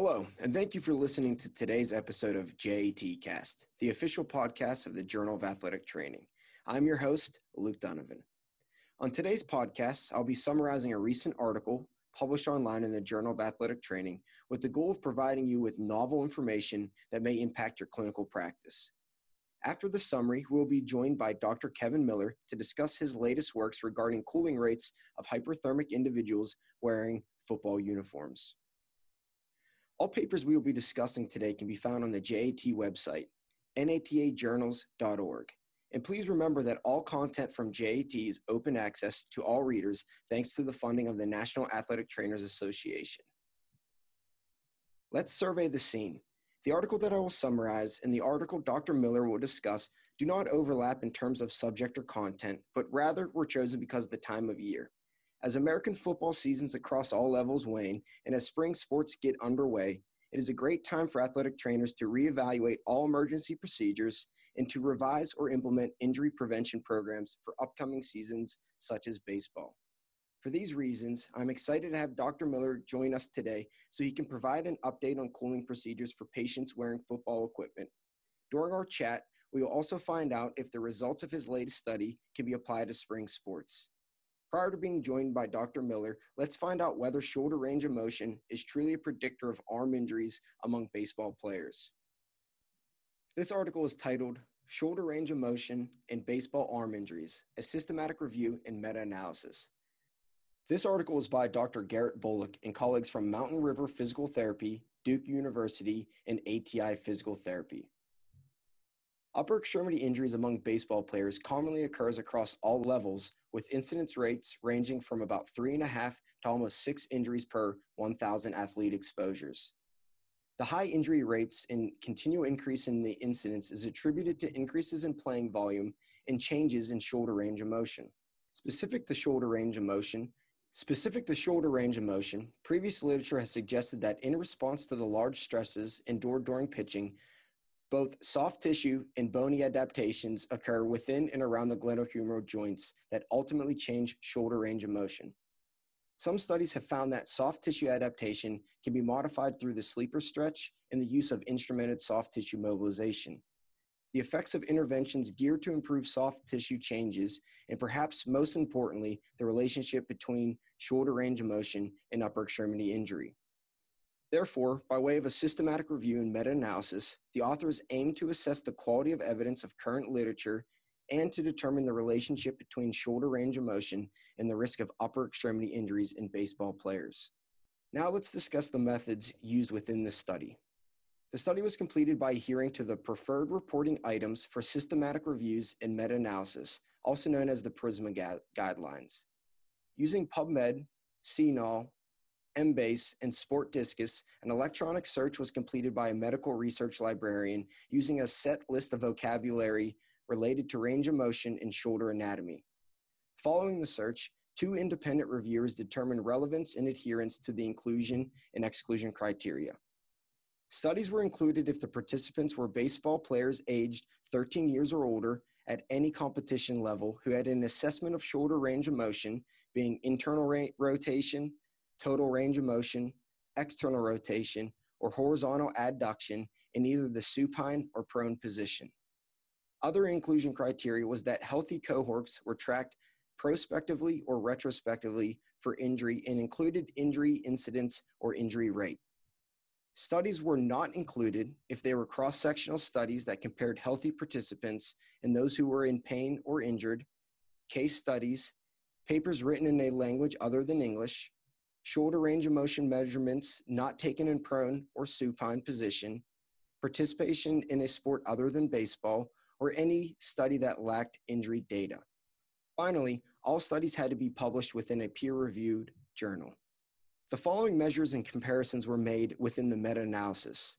Hello, and thank you for listening to today's episode of JATCast, the official podcast of the Journal of Athletic Training. I'm your host, Luke Donovan. On today's podcast, I'll be summarizing a recent article published online in the Journal of Athletic Training with the goal of providing you with novel information that may impact your clinical practice. After the summary, we'll be joined by Dr. Kevin Miller to discuss his latest works regarding cooling rates of hyperthermic individuals wearing football uniforms. All papers we will be discussing today can be found on the JAT website, natajournals.org. And please remember that all content from JAT is open access to all readers thanks to the funding of the National Athletic Trainers Association. Let's survey the scene. The article that I will summarize and the article Dr. Miller will discuss do not overlap in terms of subject or content, but rather were chosen because of the time of year. As American football seasons across all levels wane, and as spring sports get underway, it is a great time for athletic trainers to reevaluate all emergency procedures and to revise or implement injury prevention programs for upcoming seasons such as baseball. For these reasons, I'm excited to have Dr. Miller join us today so he can provide an update on cooling procedures for patients wearing football equipment. During our chat, we will also find out if the results of his latest study can be applied to spring sports. Prior to being joined by Dr. Miller, let's find out whether shoulder range of motion is truly a predictor of arm injuries among baseball players. This article is titled, Shoulder Range of Motion and Baseball Arm Injuries, a Systematic Review and Meta-Analysis. This article is by Dr. Garrett Bullock and colleagues from Mountain River Physical Therapy, Duke University, and ATI Physical Therapy. Upper extremity injuries among baseball players commonly occurs across all levels, with incidence rates ranging from about 3.5 to almost 6 injuries per 1,000 athlete exposures. The high injury rates and continual increase in the incidence is attributed to increases in playing volume and changes in shoulder range of motion. Specific to shoulder range of motion, previous literature has suggested that in response to the large stresses endured during pitching, both soft tissue and bony adaptations occur within and around the glenohumeral joints that ultimately change shoulder range of motion. Some studies have found that soft tissue adaptation can be modified through the sleeper stretch and the use of instrumented soft tissue mobilization. The effects of interventions geared to improve soft tissue changes, and perhaps most importantly, the relationship between shoulder range of motion and upper extremity injury. Therefore, by way of a systematic review and meta-analysis, the authors aim to assess the quality of evidence of current literature and to determine the relationship between shoulder range of motion and the risk of upper extremity injuries in baseball players. Now let's discuss the methods used within this study. The study was completed by adhering to the preferred reporting items for systematic reviews and meta-analysis, also known as the PRISMA guidelines. Using PubMed, CINAHL, Embase, and Sport Discus, an electronic search was completed by a medical research librarian using a set list of vocabulary related to range of motion and shoulder anatomy. Following the search, 2 independent reviewers determined relevance and adherence to the inclusion and exclusion criteria. Studies were included if the participants were baseball players aged 13 years or older at any competition level who had an assessment of shoulder range of motion, being internal rotation, total range of motion, external rotation, or horizontal adduction in either the supine or prone position. Other inclusion criteria was that healthy cohorts were tracked prospectively or retrospectively for injury and included injury incidence or injury rate. Studies were not included if they were cross-sectional studies that compared healthy participants and those who were in pain or injured, case studies, papers written in a language other than English, shoulder range of motion measurements not taken in prone or supine position, participation in a sport other than baseball, or any study that lacked injury data. Finally, all studies had to be published within a peer-reviewed journal. The following measures and comparisons were made within the meta-analysis.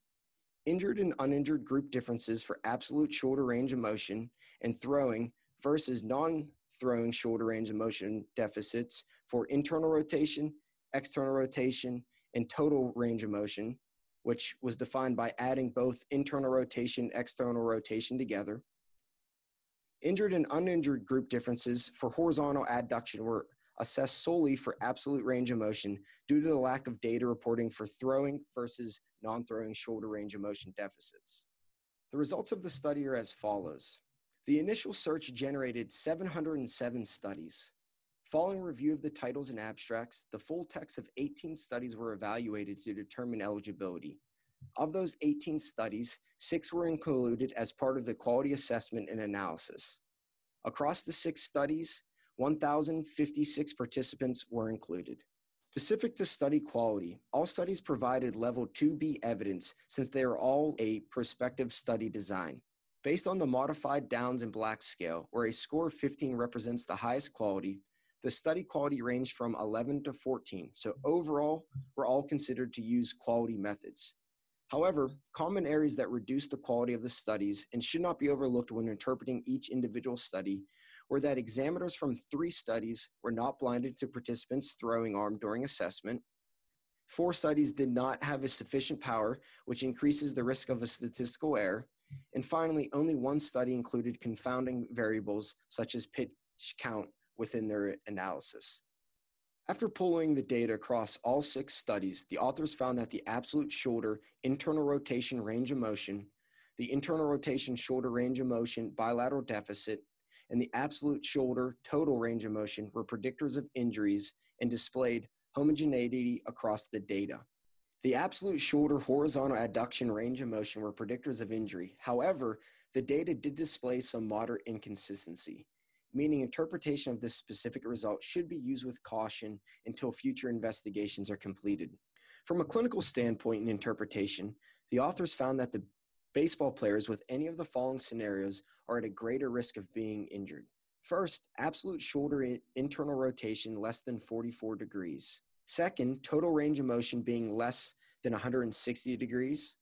Injured and uninjured group differences for absolute shoulder range of motion and throwing versus non-throwing shoulder range of motion deficits for internal rotation, external rotation, and total range of motion, which was defined by adding both internal rotation and external rotation together. Injured and uninjured group differences for horizontal adduction were assessed solely for absolute range of motion due to the lack of data reporting for throwing versus non-throwing shoulder range of motion deficits. The results of the study are as follows. The initial search generated 707 studies. Following review of the titles and abstracts, the full text of 18 studies were evaluated to determine eligibility. Of those 18 studies, 6 were included as part of the quality assessment and analysis. Across the 6 studies, 1,056 participants were included. Specific to study quality, all studies provided level 2B evidence since they are all a prospective study design. Based on the modified Downs and Black scale, where a score of 15 represents the highest quality, the study quality ranged from 11 to 14, so overall, we're all considered to use quality methods. However, common areas that reduce the quality of the studies and should not be overlooked when interpreting each individual study were that examiners from 3 studies were not blinded to participants' throwing arm during assessment, 4 studies did not have a sufficient power, which increases the risk of a statistical error, and finally, only 1 study included confounding variables such as pitch count within their analysis. After pulling the data across all 6 studies, the authors found that the absolute shoulder internal rotation range of motion, the internal rotation shoulder range of motion bilateral deficit, and the absolute shoulder total range of motion were predictors of injuries and displayed homogeneity across the data. The absolute shoulder horizontal adduction range of motion were predictors of injury. However, the data did display some moderate inconsistency, meaning interpretation of this specific result should be used with caution until future investigations are completed. From a clinical standpoint and interpretation, the authors found that the baseball players with any of the following scenarios are at a greater risk of being injured. First, absolute shoulder internal rotation less than 44 degrees. Second, total range of motion being less than 160 degrees.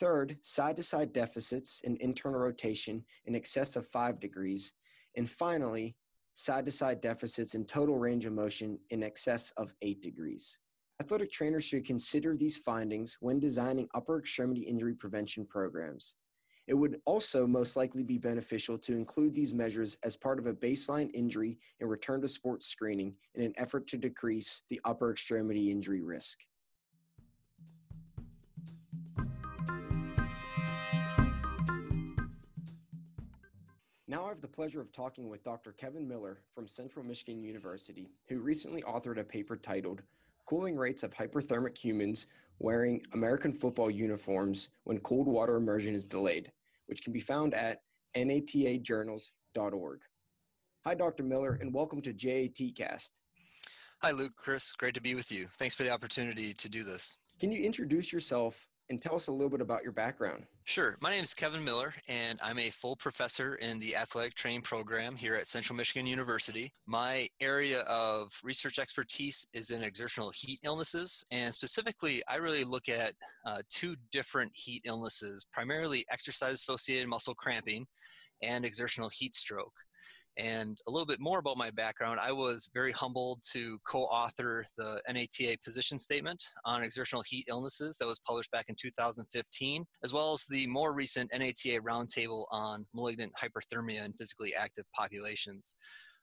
Third, side-to-side deficits in internal rotation in excess of 5 degrees. And finally, side-to-side deficits in total range of motion in excess of 8 degrees. Athletic trainers should consider these findings when designing upper extremity injury prevention programs. It would also most likely be beneficial to include these measures as part of a baseline injury and return to sports screening in an effort to decrease the upper extremity injury risk. Now I have the pleasure of talking with Dr. Kevin Miller from Central Michigan University, who recently authored a paper titled "Cooling Rates of Hyperthermic Humans Wearing American Football Uniforms When Cold Water Immersion is Delayed," which can be found at natajournals.org. Hi, Dr. Miller, and welcome to JATCast. Hi, Luke, Chris, great to be with you. Thanks for the opportunity to do this. Can you introduce yourself and tell us a little bit about your background? Sure. My name is Kevin Miller, and I'm a full professor in the athletic training program here at Central Michigan University. My area of research expertise is in exertional heat illnesses, and specifically, I really look at 2 different heat illnesses, primarily exercise-associated muscle cramping and exertional heat stroke. And a little bit more about my background, I was very humbled to co-author the NATA position statement on exertional heat illnesses that was published back in 2015, as well as the more recent NATA roundtable on malignant hyperthermia in physically active populations.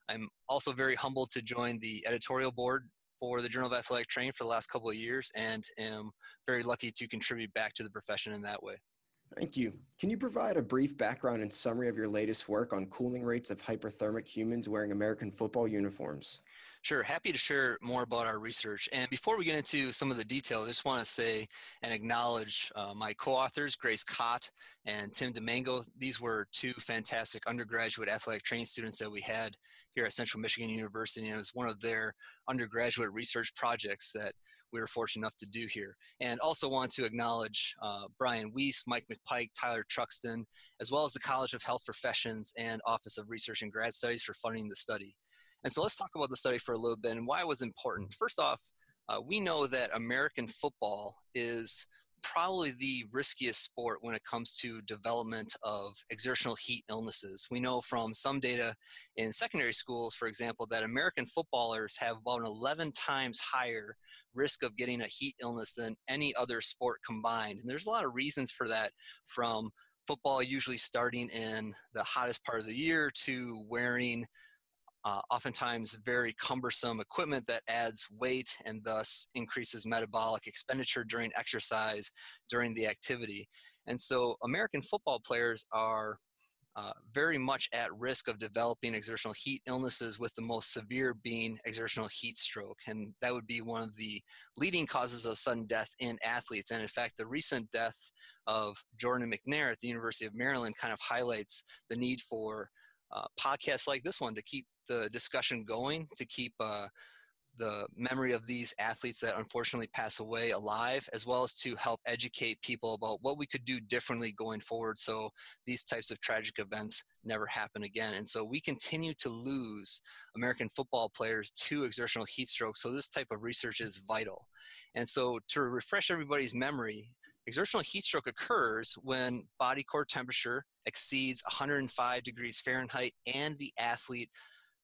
I'm also very humbled to join the editorial board for the Journal of Athletic Training for the last couple of years and am very lucky to contribute back to the profession in that way. Thank you. Can you provide a brief background and summary of your latest work on cooling rates of hyperthermic humans wearing American football uniforms? Sure. Happy to share more about our research. And before we get into some of the detail, I just want to say and acknowledge my co-authors, Grace Cott and Tim DeMango. These were 2 fantastic undergraduate athletic training students that we had here at Central Michigan University. And it was one of their undergraduate research projects that we were fortunate enough to do here. And also want to acknowledge Brian Wiese, Mike McPike, Tyler Truxton, as well as the College of Health Professions and Office of Research and Grad Studies for funding the study. And so let's talk about the study for a little bit and why it was important. First off, we know that American football is probably the riskiest sport when it comes to development of exertional heat illnesses. We know from some data in secondary schools, for example, that American footballers have about an 11 times higher risk of getting a heat illness than any other sport combined. And there's a lot of reasons for that, from football usually starting in the hottest part of the year to wearing oftentimes very cumbersome equipment that adds weight and thus increases metabolic expenditure during exercise, during the activity. And so American football players are very much at risk of developing exertional heat illnesses, with the most severe being exertional heat stroke. And that would be one of the leading causes of sudden death in athletes. And in fact, the recent death of Jordan McNair at the University of Maryland kind of highlights the need for podcasts like this one to keep the discussion going, to keep the memory of these athletes that unfortunately pass away alive, as well as to help educate people about what we could do differently going forward so these types of tragic events never happen again. And so we continue to lose American football players to exertional heat stroke, so this type of research is vital. And so to refresh everybody's memory, exertional heat stroke occurs when body core temperature exceeds 105 degrees Fahrenheit and the athlete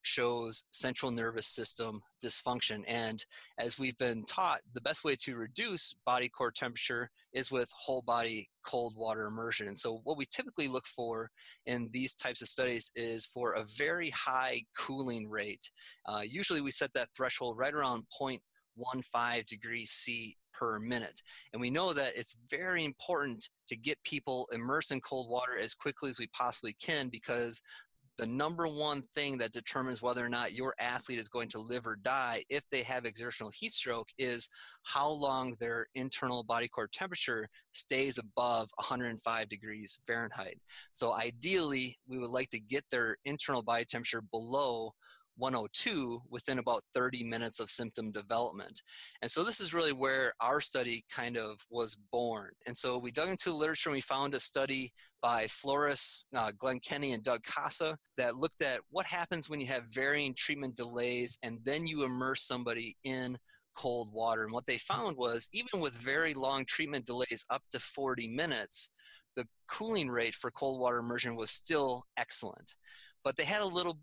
shows central nervous system dysfunction. And as we've been taught, the best way to reduce body core temperature is with whole body cold water immersion. And so what we typically look for in these types of studies is for a very high cooling rate. Usually we set that threshold right around 0.15 degrees C per minute. And we know that it's very important to get people immersed in cold water as quickly as we possibly can, because the number one thing that determines whether or not your athlete is going to live or die if they have exertional heat stroke is how long their internal body core temperature stays above 105 degrees Fahrenheit. So ideally, we would like to get their internal body temperature below 102 within about 30 minutes of symptom development. And so this is really where our study kind of was born. And so we dug into the literature and we found a study by Flores, Glenn Kenny, and Doug Casa that looked at what happens when you have varying treatment delays and then you immerse somebody in cold water. And what they found was even with very long treatment delays up to 40 minutes, the cooling rate for cold water immersion was still excellent. But they had a little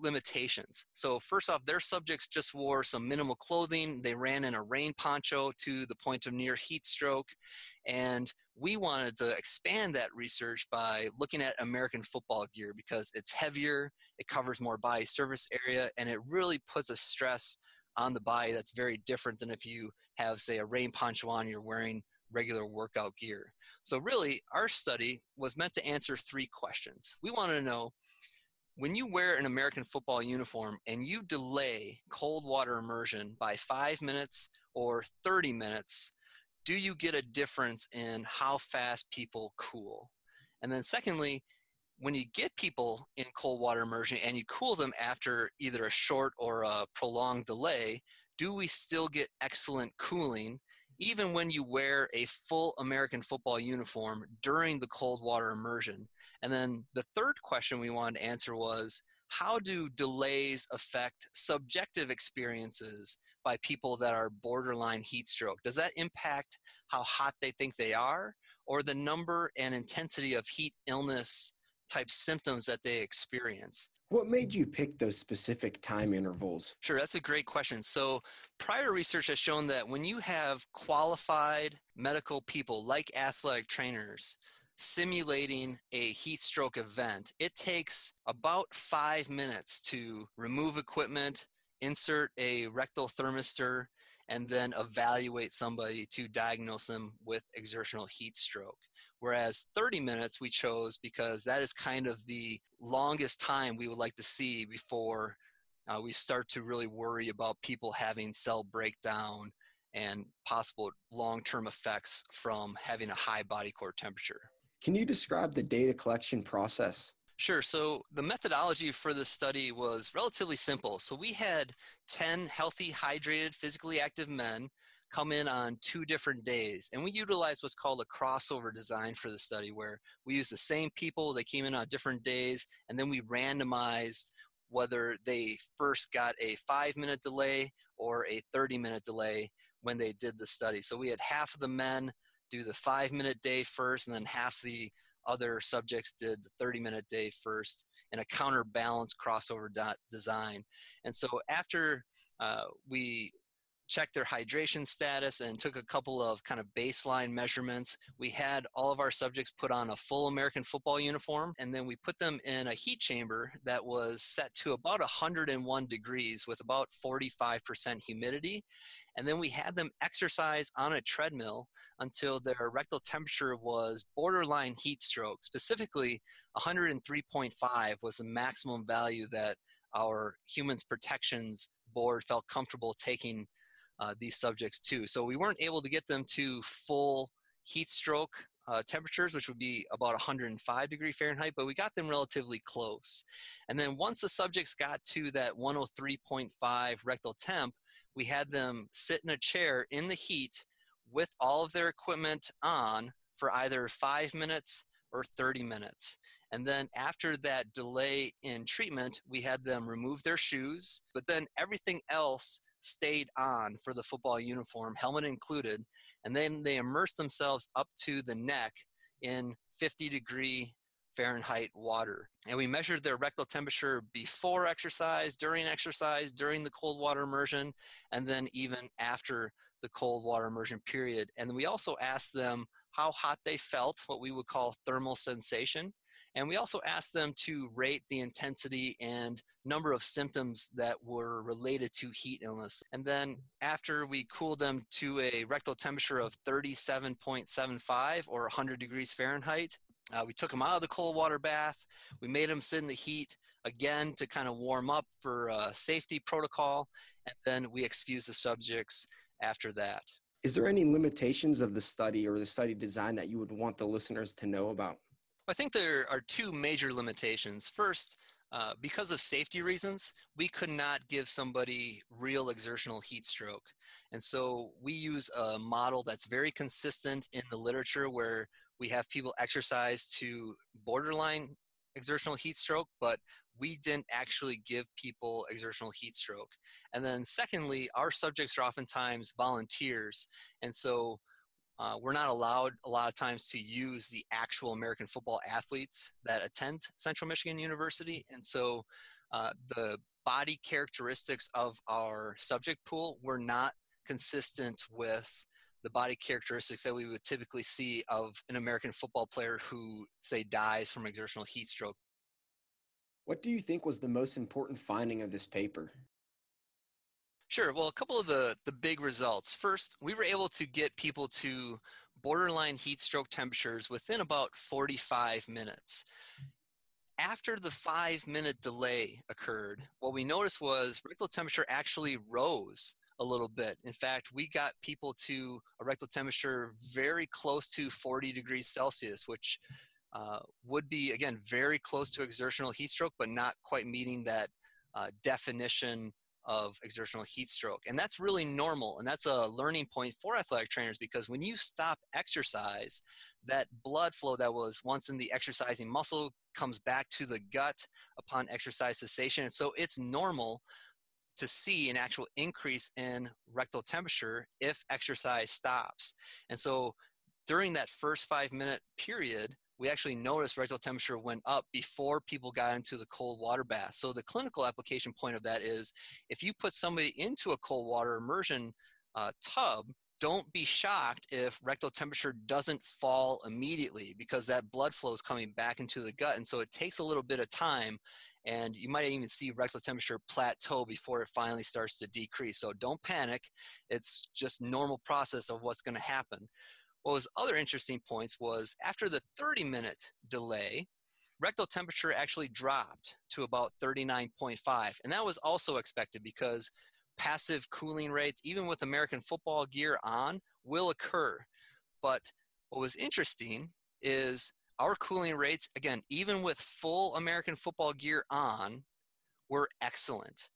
limitations. So first off, their subjects just wore some minimal clothing. They ran in a rain poncho to the point of near heat stroke. And we wanted to expand that research by looking at American football gear because it's heavier, it covers more body surface area, and it really puts a stress on the body that's very different than if you have, say, a rain poncho on, you're wearing regular workout gear. So really, our study was meant to answer three questions. We wanted to know, when you wear an American football uniform and you delay cold water immersion by 5 minutes or 30 minutes, do you get a difference in how fast people cool? And then secondly, when you get people in cold water immersion and you cool them after either a short or a prolonged delay, do we still get excellent cooling even when you wear a full American football uniform during the cold water immersion? And then the third question we wanted to answer was, how do delays affect subjective experiences by people that are borderline heat stroke? Does that impact how hot they think they are or the number and intensity of heat illness type symptoms that they experience? What made you pick those specific time intervals? Sure, that's a great question. So prior research has shown that when you have qualified medical people like athletic trainers simulating a heat stroke event, it takes about 5 minutes to remove equipment, insert a rectal thermistor, and then evaluate somebody to diagnose them with exertional heat stroke. Whereas 30 minutes we chose because that is kind of the longest time we would like to see before we start to really worry about people having cell breakdown and possible long-term effects from having a high body core temperature. Can you describe the data collection process? Sure. So the methodology for this study was relatively simple. So we had 10 healthy, hydrated, physically active men come in on 2 different days. And we utilized what's called a crossover design for the study, where we used the same people, they came in on different days, and then we randomized whether they first got a 5-minute delay or a 30-minute delay when they did the study. So we had half of the men do the 5-minute day first, and then half the other subjects did the 30-minute day first in a counterbalanced crossover design. And so after we checked their hydration status and took a couple of kind of baseline measurements. We had all of our subjects put on a full American football uniform, and then we put them in a heat chamber that was set to about 101 degrees with about 45% humidity. And then we had them exercise on a treadmill until their rectal temperature was borderline heat stroke. Specifically, 103.5 was the maximum value that our Humans Protections Board felt comfortable taking these subjects to. So we weren't able to get them to full heat stroke temperatures, which would be about 105 degree Fahrenheit, but we got them relatively close. And then once the subjects got to that 103.5 rectal temp, we had them sit in a chair in the heat with all of their equipment on for either 5 minutes or 30 minutes. And then after that delay in treatment, we had them remove their shoes, but then everything else stayed on for the football uniform, helmet included, and then they immersed themselves up to the neck in 50 degree Fahrenheit water. And we measured their rectal temperature before exercise, during the cold water immersion, and then even after the cold water immersion period. And we also asked them how hot they felt, what we would call thermal sensation. And we also asked them to rate the intensity and number of symptoms that were related to heat illness. And then after we cooled them to a rectal temperature of 37.75 or 100 degrees Fahrenheit, we took them out of the cold water bath. We made them sit in the heat again to kind of warm up for safety protocol. And then we excused the subjects after that. Is there any limitations of the study or the study design that you would want the listeners to know about? I think there are two major limitations. First, because of safety reasons, we could not give somebody real exertional heat stroke. And so we use a model that's very consistent in the literature where we have people exercise to borderline exertional heat stroke, but we didn't actually give people exertional heat stroke. And then secondly, our subjects are oftentimes volunteers. And so we're not allowed a lot of times to use the actual American football athletes that attend Central Michigan University. And so the body characteristics of our subject pool were not consistent with the body characteristics that we would typically see of an American football player who, say, dies from exertional heat stroke. What do you think was the most important finding of this paper? Sure. Well, a couple of the big results. First, we were able to get people to borderline heat stroke temperatures within about 45 minutes. After the 5-minute delay occurred, what we noticed was rectal temperature actually rose a little bit. In fact, we got people to a rectal temperature very close to 40 degrees Celsius, which would be, again, very close to exertional heat stroke, but not quite meeting that definition of exertional heat stroke. And that's really normal. And that's a learning point for athletic trainers, because when you stop exercise, that blood flow that was once in the exercising muscle comes back to the gut upon exercise cessation. And so it's normal to see an actual increase in rectal temperature if exercise stops. And so during that first 5-minute period, we actually noticed rectal temperature went up before people got into the cold water bath. So the clinical application point of that is, if you put somebody into a cold water immersion tub, don't be shocked if rectal temperature doesn't fall immediately, because that blood flow is coming back into the gut. And so it takes a little bit of time, and you might even see rectal temperature plateau before it finally starts to decrease. So don't panic. It's just normal process of what's going to happen. What was other interesting points was after the 30-minute delay, rectal temperature actually dropped to about 39.5. And that was also expected, because passive cooling rates, even with American football gear on, will occur. But what was interesting is our cooling rates, again, even with full American football gear on, were excellent.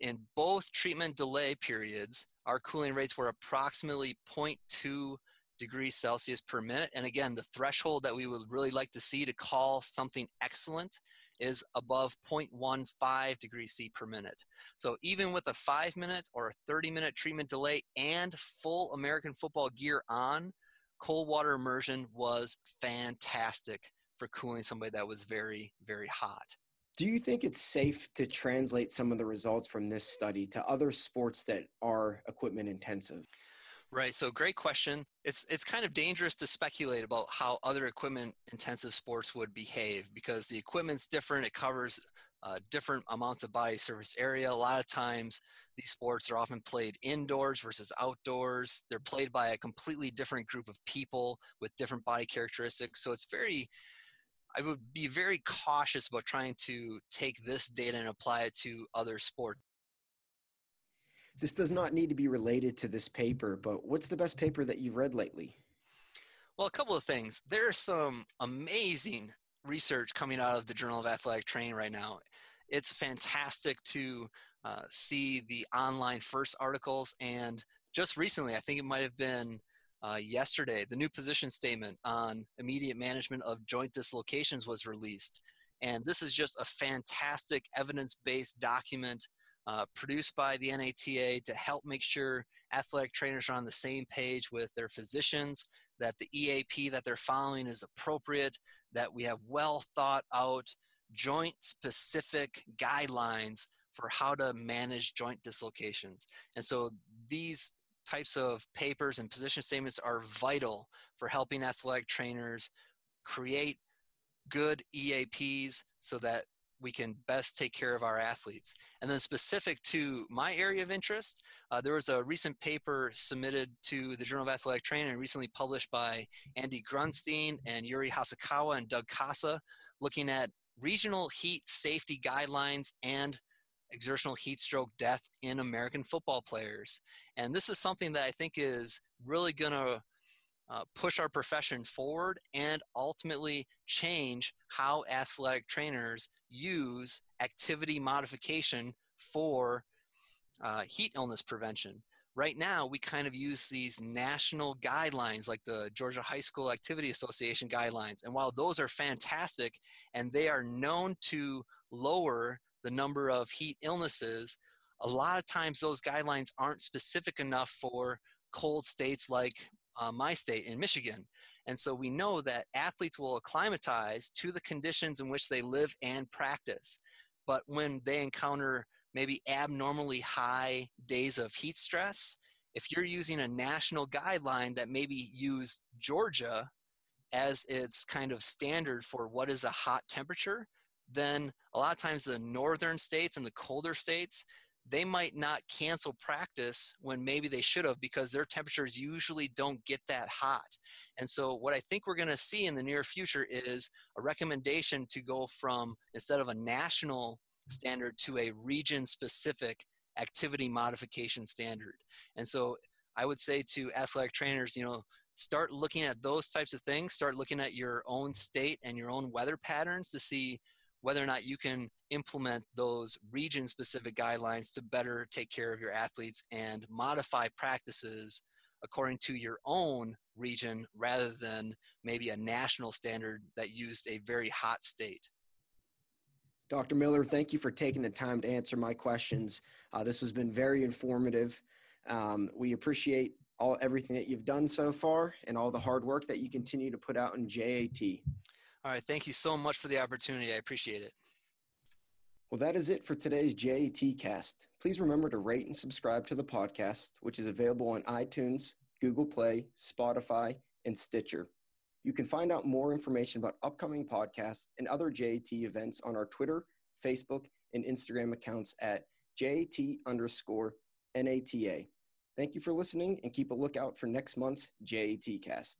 In both treatment delay periods, our cooling rates were approximately 0.2 degrees Celsius per minute. And again, the threshold that we would really like to see to call something excellent is above 0.15 degrees C per minute. So even with a 5-minute or a 30-minute treatment delay and full American football gear on, cold water immersion was fantastic for cooling somebody that was very, very hot. Do you think it's safe to translate some of the results from this study to other sports that are equipment intensive? Right. So great question. It's kind of dangerous to speculate about how other equipment intensive sports would behave because the equipment's different. It covers different amounts of body surface area. A lot of times these sports are often played indoors versus outdoors. They're played by a completely different group of people with different body characteristics. So I would be very cautious about trying to take this data and apply it to other sports. This does not need to be related to this paper, but what's the best paper that you've read lately? Well, a couple of things. There's some amazing research coming out of the Journal of Athletic Training right now. It's fantastic to see the online first articles. And just recently, I think it might have been yesterday, the new position statement on immediate management of joint dislocations was released. And this is just a fantastic evidence-based document produced by the NATA to help make sure athletic trainers are on the same page with their physicians, that the EAP that they're following is appropriate, that we have well thought out joint specific guidelines for how to manage joint dislocations. And so these types of papers and position statements are vital for helping athletic trainers create good EAPs so that we can best take care of our athletes. And then specific to my area of interest, there was a recent paper submitted to the Journal of Athletic Training and recently published by Andy Grunstein and Yuri Hasakawa and Doug Casa, looking at regional heat safety guidelines and exertional heat stroke death in American football players. And this is something that I think is really gonna push our profession forward and ultimately change how athletic trainers use activity modification for heat illness prevention. Right now, we kind of use these national guidelines like the Georgia High School Activity Association guidelines. And while those are fantastic and they are known to lower the number of heat illnesses, a lot of times those guidelines aren't specific enough for cold states like my state in Michigan. And so we know that athletes will acclimatize to the conditions in which they live and practice. But when they encounter maybe abnormally high days of heat stress, if you're using a national guideline that maybe used Georgia as its kind of standard for what is a hot temperature, then a lot of times the northern states and the colder states, they might not cancel practice when maybe they should have because their temperatures usually don't get that hot. And so what I think we're going to see in the near future is a recommendation to go from, instead of a national standard, to a region-specific activity modification standard. And so I would say to athletic trainers, start looking at those types of things, start looking at your own state and your own weather patterns to see whether or not you can implement those region-specific guidelines to better take care of your athletes and modify practices according to your own region rather than maybe a national standard that used a very hot state. Dr. Miller, thank you for taking the time to answer my questions. This has been very informative. We appreciate everything that you've done so far and all the hard work that you continue to put out in JAT. All right, thank you so much for the opportunity. I appreciate it. Well, that is it for today's JATcast. Please remember to rate and subscribe to the podcast, which is available on iTunes, Google Play, Spotify, and Stitcher. You can find out more information about upcoming podcasts and other JAT events on our Twitter, Facebook, and Instagram accounts at JAT_NATA. Thank you for listening and keep a lookout for next month's JATcast.